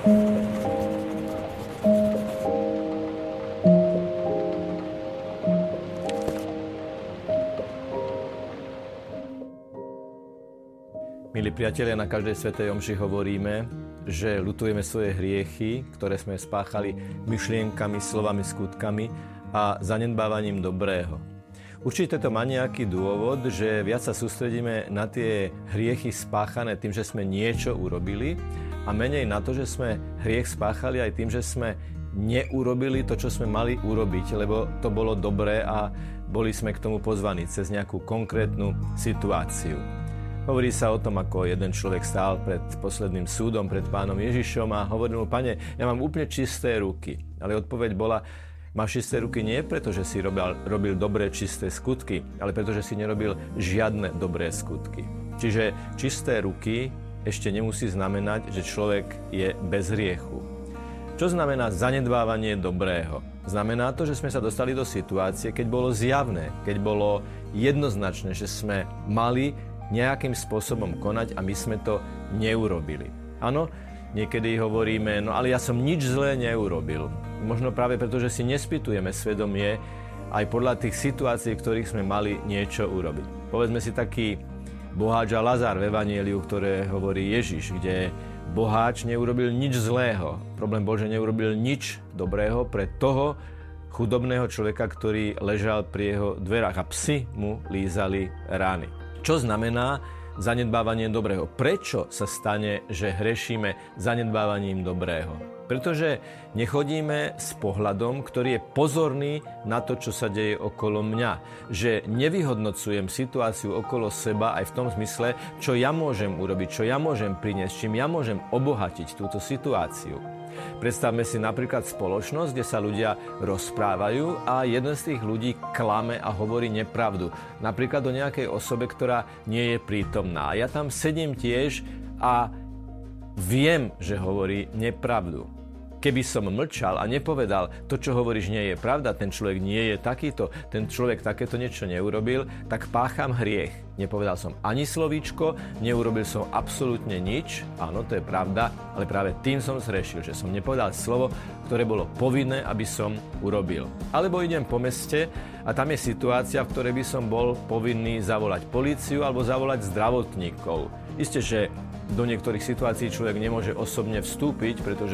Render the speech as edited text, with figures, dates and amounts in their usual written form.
Milí priatelia, na každej svätej omši hovoríme, že ľutujeme svoje hriechy, ktoré sme spáchali myšlienkami, slovami, skutkami a zanedbávaním dobrého. Určite to má nejaký dôvod, že viac sa sústredíme na tie hriechy spáchané tým, že sme niečo urobili a menej na to, že sme hriech spáchali aj tým, že sme neurobili to, čo sme mali urobiť, lebo to bolo dobré a boli sme k tomu pozvaní cez nejakú konkrétnu situáciu. Hovorí sa o tom, ako jeden človek stál pred posledným súdom, pred pánom Ježišom a hovoril mu: Pane, ja mám úplne čisté ruky. Ale odpoveď bola: máš čisté ruky nie preto, že si robil dobré čisté skutky, ale preto, že si nerobil žiadne dobré skutky. Čiže čisté ruky ešte nemusí znamenať, že človek je bez hriechu. Čo znamená zanedbávanie dobrého? Znamená to, že sme sa dostali do situácie, keď bolo zjavné, keď bolo jednoznačné, že sme mali nejakým spôsobom konať a my sme to neurobili. Áno, niekedy hovoríme, no ale ja som nič zlé neurobil. Možno práve preto, že si nespytujeme svedomie aj podľa tých situácií, v ktorých sme mali niečo urobiť. Povedzme si taký boháč a Lazár v Evanjeliu, ktoré hovorí Ježiš, kde boháč neurobil nič zlého. Problém bol, že neurobil nič dobrého pre toho chudobného človeka, ktorý ležal pri jeho dverách a psi mu lízali rány. Čo znamená zanedbávanie dobrého? Prečo sa stane, že hrešíme zanedbávaním dobrého? Pretože nechodíme s pohľadom, ktorý je pozorný na to, čo sa deje okolo mňa. Že nevyhodnocujem situáciu okolo seba aj v tom zmysle, čo ja môžem urobiť, čo ja môžem priniesť, čím ja môžem obohatiť túto situáciu. Predstavme si napríklad spoločnosť, kde sa ľudia rozprávajú a jeden z tých ľudí klame a hovorí nepravdu. Napríklad o nejakej osobe, ktorá nie je prítomná. Ja tam sedím tiež a viem, že hovorí nepravdu. Keby som mlčal a nepovedal, to, čo hovoríš, nie je pravda, ten človek nie je takýto, ten človek takéto niečo neurobil, tak pácham hriech. Nepovedal som ani slovíčko, neurobil som absolútne nič, áno, to je pravda, ale práve tým som zhrešil, že som nepovedal slovo, ktoré bolo povinné, aby som urobil. Alebo idem po meste a tam je situácia, v ktorej by som bol povinný zavolať políciu alebo zavolať zdravotníkov. Isté, že do niektorých situácií človek nemôže osobne vstúpiť, pretože